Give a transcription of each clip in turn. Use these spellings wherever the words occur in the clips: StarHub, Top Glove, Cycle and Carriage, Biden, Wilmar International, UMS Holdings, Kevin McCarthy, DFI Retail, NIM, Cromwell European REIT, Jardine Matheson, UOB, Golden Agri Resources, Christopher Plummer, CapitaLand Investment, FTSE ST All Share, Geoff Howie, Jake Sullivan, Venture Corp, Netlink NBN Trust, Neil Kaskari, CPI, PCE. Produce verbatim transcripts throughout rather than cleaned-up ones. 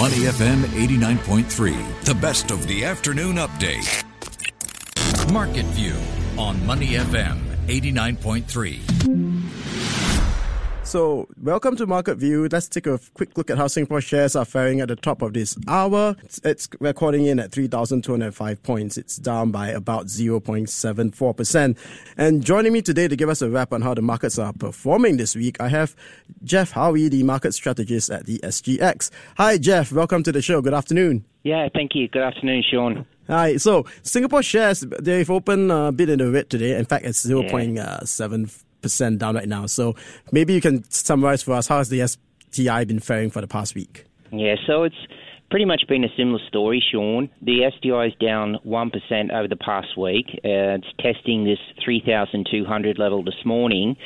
MoneyFM eighty-nine point three, the best of the afternoon update. Market View on MoneyFM eighty-nine point three. So, welcome to Market View. Let's take a quick look at how Singapore shares are faring at the top of this hour. It's, it's recording in at three thousand two hundred five points. It's down by about zero point seven four percent. And joining me today to give us a wrap on how the markets are performing this week, I have Geoff Howie, the market strategist at the S G X. Hi, Geoff. Welcome to the show. Good afternoon. Yeah, thank you. Good afternoon, Sean. Hi. So Singapore shares, they've opened a bit in the red today. In fact, it's zero point seven percent down right now. So maybe you can summarize for us, how has the S T I been faring for the past week? Yeah, so it's pretty much been a similar story, Sean. The S T I is down one percent over the past week. Uh, it's testing this three thousand two hundred level this morning,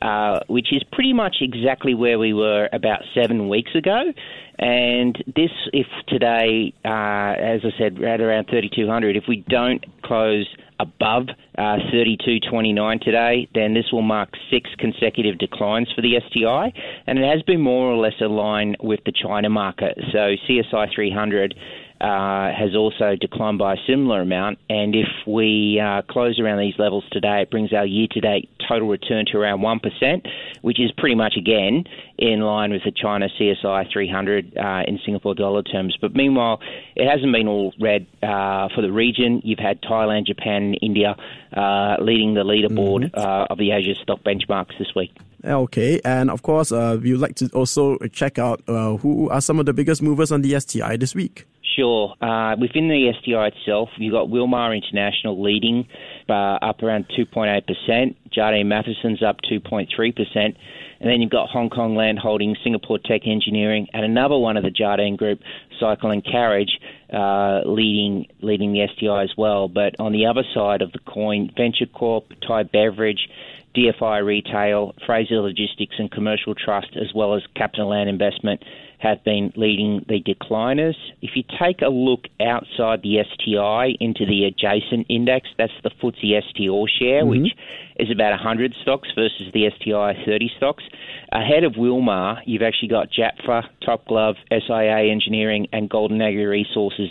uh, which is pretty much exactly where we were about seven weeks ago. And this, if today, uh, as I said, right around thirty-two hundred, if we don't close above uh, thirty-two twenty-nine today, then this will mark six consecutive declines for the S T I. And it has been more or less aligned with the China market. So C S I three hundred Uh, has also declined by a similar amount, and if we uh, close around these levels today, it brings our year-to-date total return to around one percent, which is pretty much, again, in line with the China C S I three hundred uh, in Singapore dollar terms. But meanwhile, it hasn't been all red uh, for the region. You've had Thailand, Japan, and India uh, leading the leaderboard mm-hmm. uh, of the Asia stock benchmarks this week. Okay, and of course, uh, we would like to also check out uh, who are some of the biggest movers on the S T I this week. Sure. Uh, within the S T I itself, you've got Wilmar International leading uh, up around two point eight percent, Jardine Matheson's up two point three percent, and then you've got Hong Kong Land Holdings, Singapore Tech Engineering, and another one of the Jardine Group, Cycle and Carriage, uh, leading leading the S T I as well. But on the other side of the coin, Venture Corp, Thai Beverage, D F I Retail, Frasers Logistics and Commercial Trust, as well as CapitaLand Investment, have been leading the decliners. If you take a look outside the S T I into the adjacent index, that's the F T S E S T All Share, mm-hmm. which is about one hundred stocks versus the S T I thirty stocks. Ahead of Wilmar, you've actually got JAPFA, Top Glove, S I A Engineering, and Golden Agri Resources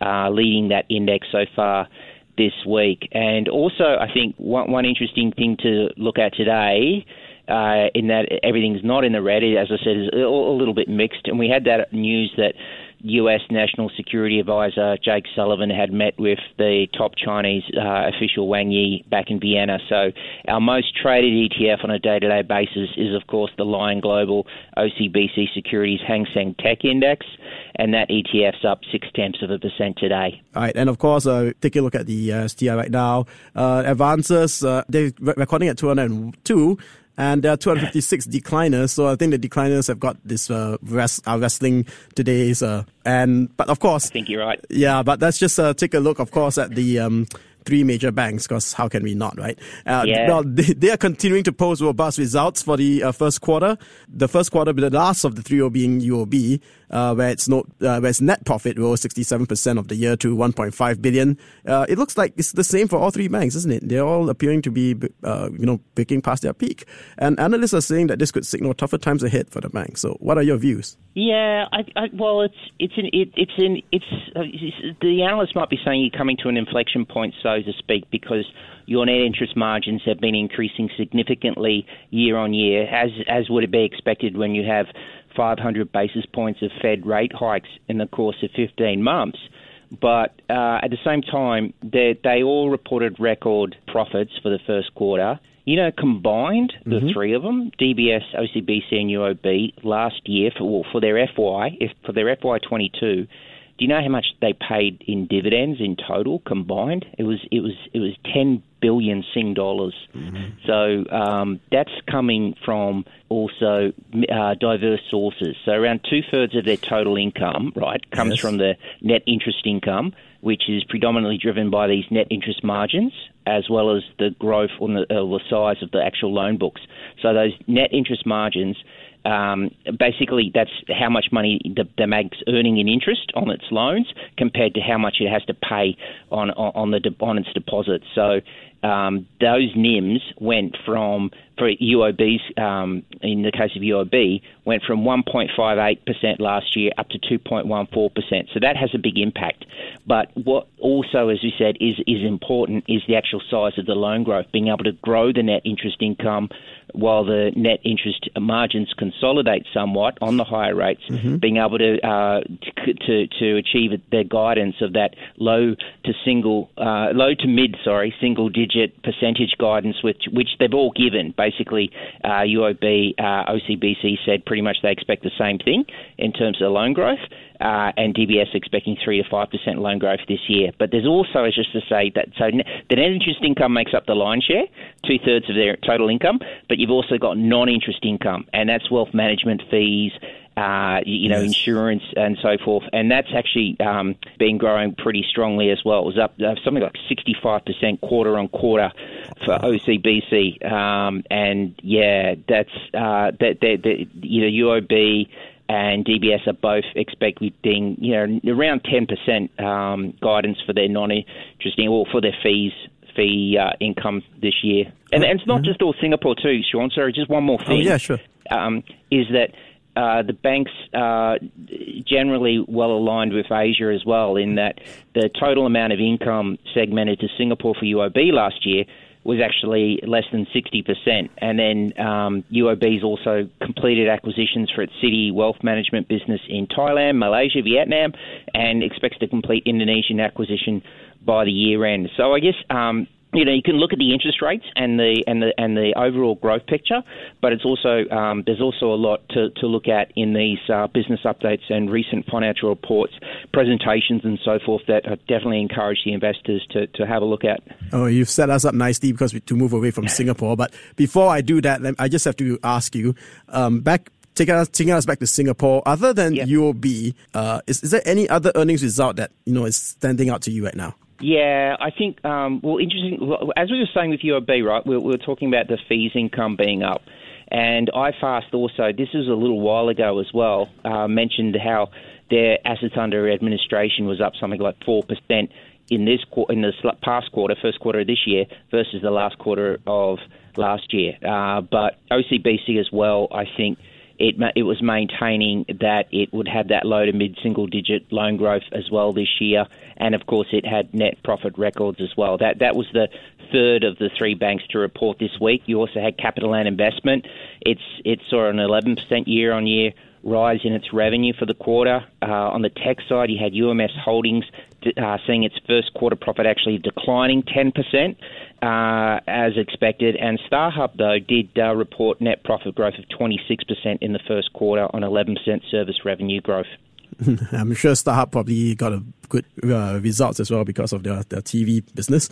uh, leading that index so far this week. And also, I think one, one interesting thing to look at today, Uh, in that everything's not in the red, as I said, is a little bit mixed. And we had that news that U S National Security Advisor Jake Sullivan had met with the top Chinese uh, official Wang Yi back in Vienna. So our most traded E T F on a day-to-day basis is, of course, the Lion Global O C B C Securities Hang Seng Tech Index, and that E T F's up six-tenths of a percent today. All right, and of course, uh, take a look at the uh, S T I right now. Uh, Advances, uh, they're recording at two hundred two. And there are two hundred fifty-six decliners, so I think the decliners have got this uh, rest, are wrestling today's. Uh, and but of course, I think you're right. Yeah, but let's just uh, take a look, of course, at the um, three major banks, because how can we not, right? Uh, yeah. Well, they, they are continuing to post robust results for the uh, first quarter. The first quarter, the last of the three, being U O B, uh, where its not uh, where its net profit rose sixty-seven percent of the year to one point five billion. Uh, it looks like it's the same for all three banks, isn't it? They're all appearing to be, uh, you know, breaking past their peak. And analysts are saying that this could signal tougher times ahead for the bank. So, what are your views? Yeah, I, I, well, it's it's an, it, it's an, it's uh, the analysts might be saying you're coming to an inflection point, so to speak, because your net interest margins have been increasing significantly year on year, as as would be expected when you have five hundred basis points of Fed rate hikes in the course of fifteen months. But uh, at the same time, they, they all reported record profits for the first quarter. You know, combined, the mm-hmm. three of them, D B S, O C B C and U O B, last year, for well, for their F Y, if for their F Y twenty-two, do you know how much they paid in dividends in total combined? It was it was it was ten billion Sing dollars. Mm-hmm. So um, that's coming from also uh, diverse sources. So around two thirds of their total income, right, comes yes. from the net interest income, which is predominantly driven by these net interest margins, as well as the growth on the, uh, the size of the actual loan books. So those net interest margins, um, basically that's how much money the, the bank's earning in interest on its loans compared to how much it has to pay on on, on the de- on its deposits. So um, those N I Ms went from, for U O Bs, um, in the case of U O B, went from one point five eight percent last year up to two point one four percent. So that has a big impact. But what also, as we said, is, is important is the actual size of the loan growth, being able to grow the net interest income while the net interest margins consolidate somewhat on the higher rates, mm-hmm. being able to, uh, to to achieve their guidance of that low to single, uh, low to mid, sorry, single digit percentage guidance, which which they've all given. Basically, uh, U O B, uh, O C B C said pretty much they expect the same thing in terms of loan growth. Uh, and D B S expecting three to five percent loan growth this year. But there's also, just to say that, so ne- the net interest income makes up the lion's share, two thirds of their total income. But you've also got non-interest income, and that's wealth management fees, uh, you, you know, yes. insurance, and so forth. And that's actually um, been growing pretty strongly as well. It was up uh, something like sixty-five percent quarter on quarter for O C B C. Um, and yeah, that's uh, that. That you know, U O B. And D B S are both expecting, you know, around ten percent um, guidance for their non-interest or for their fees fee uh, income this year. And, and it's not mm-hmm. just all Singapore too, Sean. Sorry, just one more thing. Oh, yeah, sure. Um, is that uh, the banks are generally well aligned with Asia as well, in that the total amount of income segmented to Singapore for U O B last year was actually less than sixty percent. And then um, U O B's also completed acquisitions for its city wealth management business in Thailand, Malaysia, Vietnam, and expects to complete Indonesian acquisition by the year end. So I guess, um, you know, you can look at the interest rates and the and the, and the overall growth picture, but it's also um, there's also a lot to, to look at in these uh, business updates and recent financial reports, presentations and so forth that I definitely encourage the investors to, to have a look at. Oh, you've set us up nicely because we to move away from Singapore. But before I do that, I just have to ask you, um, back taking us, taking us back to Singapore, other than yep. U O B, uh, is, is there any other earnings result that, you know, is standing out to you right now? Yeah, I think, um, well, interesting, as we were saying with U O B, right, we were talking about the fees income being up. And I FAST also, this is a little while ago as well, uh, mentioned how their assets under administration was up something like four percent in this in the past quarter, first quarter of this year, versus the last quarter of last year. Uh, but O C B C as well, I think, It, it was maintaining that it would have that low to mid-single digit loan growth as well this year. And, of course, it had net profit records as well. That that was the third of the three banks to report this week. You also had CapitaLand Investment. It's, it saw an eleven percent year-on-year rise in its revenue for the quarter. Uh, on the tech side, you had U M S Holdings uh, seeing its first quarter profit actually declining ten percent uh, as expected. And StarHub, though, did uh, report net profit growth of twenty-six percent in the first quarter on eleven percent service revenue growth. I'm sure StarHub probably got a good uh, results as well because of their, their T V business.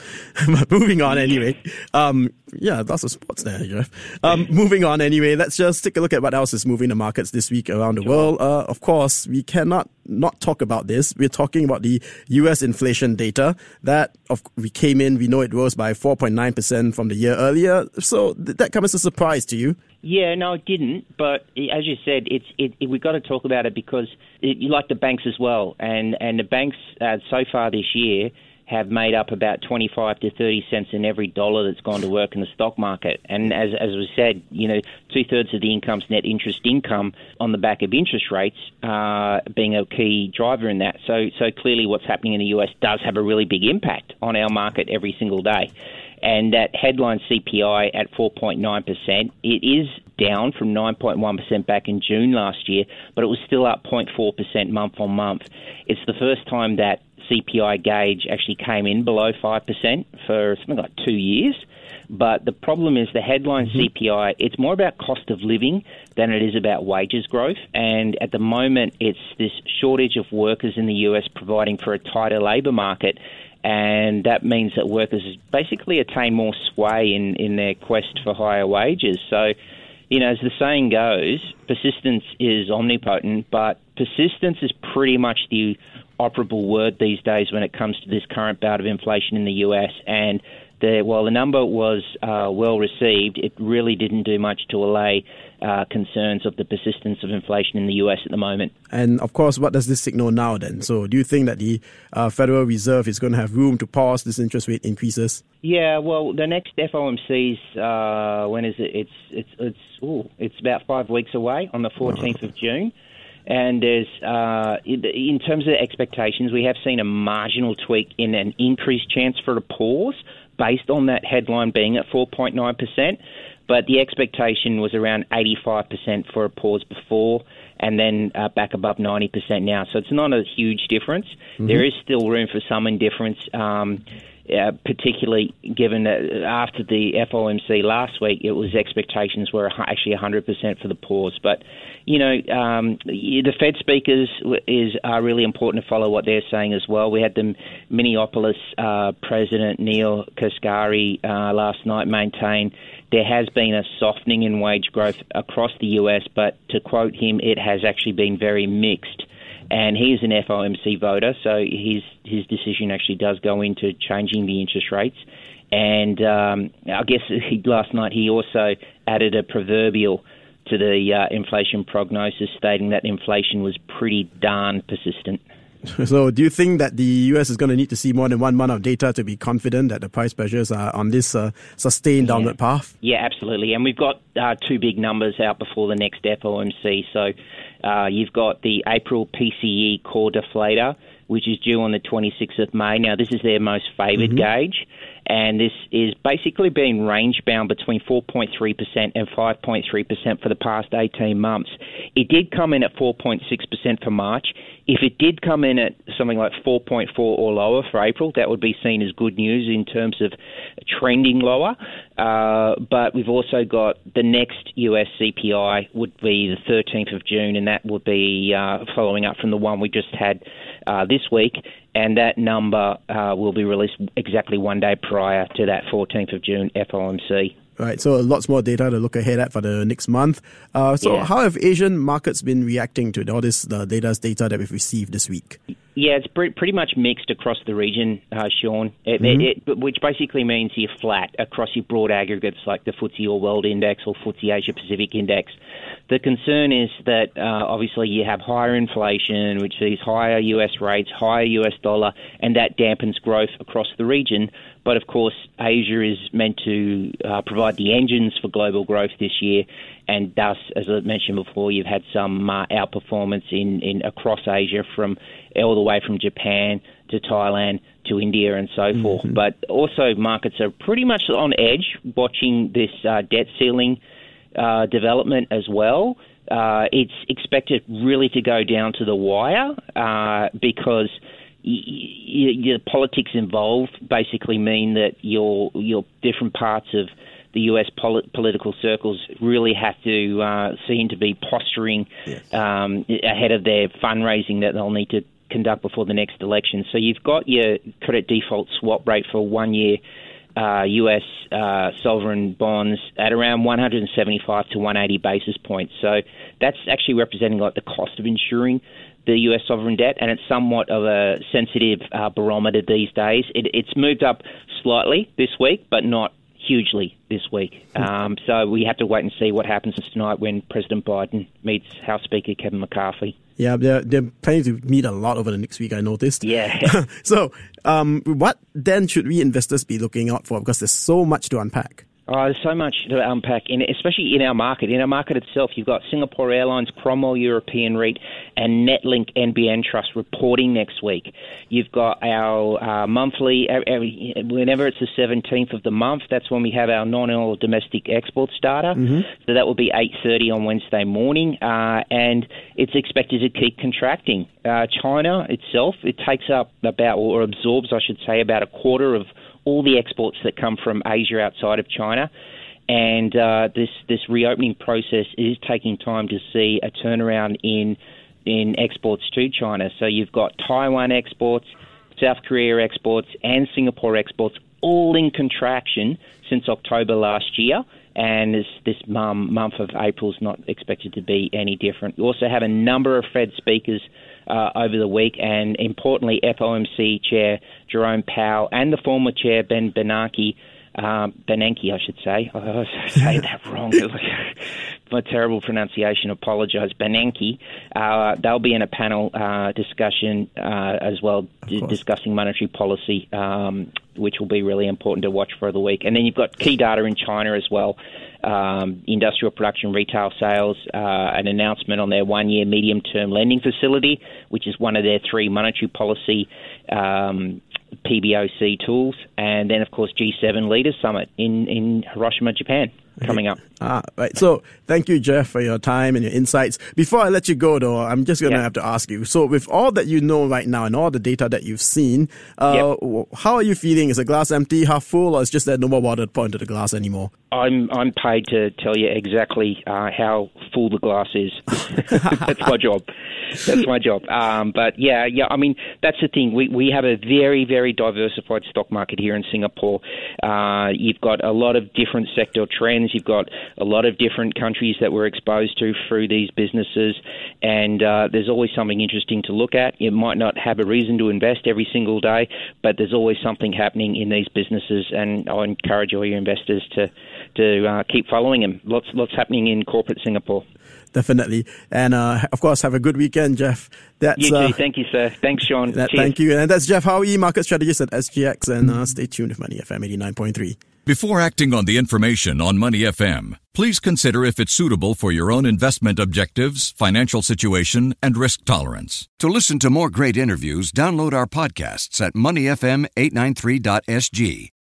But moving on anyway. Um, yeah, lots of sports there, Geoff. Um, moving on anyway, let's just take a look at what else is moving the markets this week around the world. Uh, of course, we cannot not talk about this. We're talking about the U S inflation data that of, we came in, we know it rose by four point nine percent from the year earlier. So did that come as a surprise to you? Yeah, no, it didn't. But as you said, it's it, it, we've got to talk about it because it, you like the banks as well. And, and the banks uh, so far this year have made up about twenty-five to thirty cents in every dollar that's gone to work in the stock market. And as as we said, you know, two-thirds of the income's net interest income on the back of interest rates uh, being a key driver in that. So so clearly what's happening in the U S does have a really big impact on our market every single day. And that headline C P I at four point nine percent, it is down from nine point one percent back in June last year, but it was still up zero point four percent month on month. It's the first time that C P I gauge actually came in below five percent for something like two years. But the problem is the headline mm-hmm. C P I, it's more about cost of living than it is about wages growth. And at the moment, it's this shortage of workers in the U S providing for a tighter labour market. And that means that workers basically attain more sway in, in their quest for higher wages. So, you know, as the saying goes, persistence is omnipotent, but persistence is pretty much the operable word these days when it comes to this current bout of inflation in the U S. And the, while the number was uh, well received, it really didn't do much to allay uh, concerns of the persistence of inflation in the U S at the moment. And of course, what does this signal now then? So do you think that the uh, Federal Reserve is going to have room to pause this interest rate increases? Yeah, well, the next F O M C's, uh, when is it? It's it's it's ooh, it's about five weeks away on the fourteenth oh. of June. And there's, uh, in terms of expectations, we have seen a marginal tweak in an increased chance for a pause based on that headline being at four point nine percent. But the expectation was around eighty-five percent for a pause before and then uh, back above ninety percent now. So it's not a huge difference. Mm-hmm. There is still room for some indifference, um, uh, particularly given that after the F O M C last week, it was expectations were actually one hundred percent for the pause. But, you know, um, the Fed speakers is are really important to follow what they're saying as well. We had the Minneapolis uh, President Neil Kaskari uh, last night maintain there has been a softening in wage growth across the U S, but to quote him, it has actually been very mixed. And he is an F O M C voter, so his his decision actually does go into changing the interest rates. And um, I guess he, last night he also added a proverbial to the uh, inflation prognosis, stating that inflation was pretty darn persistent. So do you think that the U S is going to need to see more than one month of data to be confident that the price pressures are on this uh, sustained yeah. downward path? Yeah, absolutely. And we've got uh, two big numbers out before the next F O M C. So uh, you've got the April P C E core deflator, which is due on the twenty-sixth of May. Now, this is their most favoured mm-hmm. gauge, and this is basically being range-bound between four point three percent and five point three percent for the past eighteen months. It did come in at four point six percent for March. If it did come in at something like four point four or lower for April, that would be seen as good news in terms of trending lower. Uh, but we've also got the next U S C P I would be the thirteenth of June, and that would be uh, following up from the one we just had uh, this week. And that number uh, will be released exactly one day prior to that fourteenth of June F O M C. Right, so lots more data to look ahead at for the next month. Uh, so yeah. how have Asian markets been reacting to all this uh, data's data that we've received this week? Yeah, it's pre- pretty much mixed across the region, uh, Sean, it, mm-hmm. it, it, which basically means you're flat across your broad aggregates like the F T S E All World Index or F T S E Asia Pacific Index. The concern is that uh, obviously you have higher inflation, which sees higher U S rates, higher U S dollar, and that dampens growth across the region. But of course, Asia is meant to uh, provide the engines for global growth this year, and thus, as I mentioned before, you've had some uh, outperformance in, in across Asia from all the way from Japan to Thailand to India and so mm-hmm. forth. But also, markets are pretty much on edge watching this uh, debt ceiling uh, development as well. Uh, it's expected really to go down to the wire uh, because. Your politics involved basically mean that your your different parts of the U S polit- political circles really have to uh, seem to be posturing yes. um, ahead of their fundraising that they'll need to conduct before the next election. So you've got your credit default swap rate for one year uh, U S uh, sovereign bonds at around one seventy-five to one eighty basis points. So that's actually representing like the cost of insuring the U S sovereign debt, and it's somewhat of a sensitive uh, barometer these days. It, it's moved up slightly this week, but not hugely this week. Um, so we have to wait and see what happens tonight when President Biden meets House Speaker Kevin McCarthy. Yeah, they're, they're planning to meet a lot over the next week, I noticed. Yeah. So um, what then should we investors be looking out for? Because there's so much to unpack. Oh, there's so much to unpack, in, especially in our market. In our market itself, you've got Singapore Airlines, Cromwell European REIT, and Netlink N B N Trust reporting next week. You've got our uh, monthly, every, whenever it's the seventeenth of the month, that's when we have our non-oil domestic exports data. Mm-hmm. So that will be eight thirty on Wednesday morning, uh, and it's expected to keep contracting. Uh, China itself, it takes up about, or absorbs, I should say, about a quarter of all the exports that come from Asia outside of China. And uh, this, this reopening process is taking time to see a turnaround in in exports to China. So you've got Taiwan exports, South Korea exports, and Singapore exports all in contraction since October last year. And this, this month of April is not expected to be any different. You also have a number of Fed speakers Uh, over the week, and importantly, F O M C Chair Jerome Powell and the former Chair Ben Bernanke Um, Bernanke, I should say. I always say that wrong. My terrible pronunciation, apologise. Bernanke, uh, they'll be in a panel uh, discussion uh, as well, d- discussing monetary policy, um, which will be really important to watch for the week. And then you've got key data in China as well, um, industrial production, retail sales, uh, an announcement on their one-year medium-term lending facility, which is one of their three monetary policy um P B O C tools, and then, of course, G seven Leaders Summit in, in Hiroshima, Japan, coming up. Ah, right. So thank you, Geoff, for your time and your insights. Before I let you go, though, I'm just going to yeah. have to ask you. So with all that you know right now and all the data that you've seen, uh, yep. how are you feeling? Is the glass empty, half full, or is just that no more water to point to the glass anymore? I'm I'm paid to tell you exactly uh, how full the glass is. That's my job. That's my job. Um, but, yeah, yeah. I mean, that's the thing. We, we have a very, very diversified stock market here in Singapore. Uh, you've got a lot of different sector trends. You've got a lot of different countries that we're exposed to through these businesses, and uh, there's always something interesting to look at. You might not have a reason to invest every single day, but there's always something happening in these businesses, and I encourage all your investors to to uh, keep following them. Lots, lots happening in corporate Singapore. Definitely. And, uh, of course, have a good weekend, Geoff. That's, you too. Uh, thank you, sir. Thanks, Sean. That, thank you. And that's Geoff Howie, market strategist at S G X. And uh, stay tuned with MoneyFM eighty-nine point three. Before acting on the information on MoneyFM, please consider if it's suitable for your own investment objectives, financial situation, and risk tolerance. To listen to more great interviews, download our podcasts at money f m eight nine three dot s g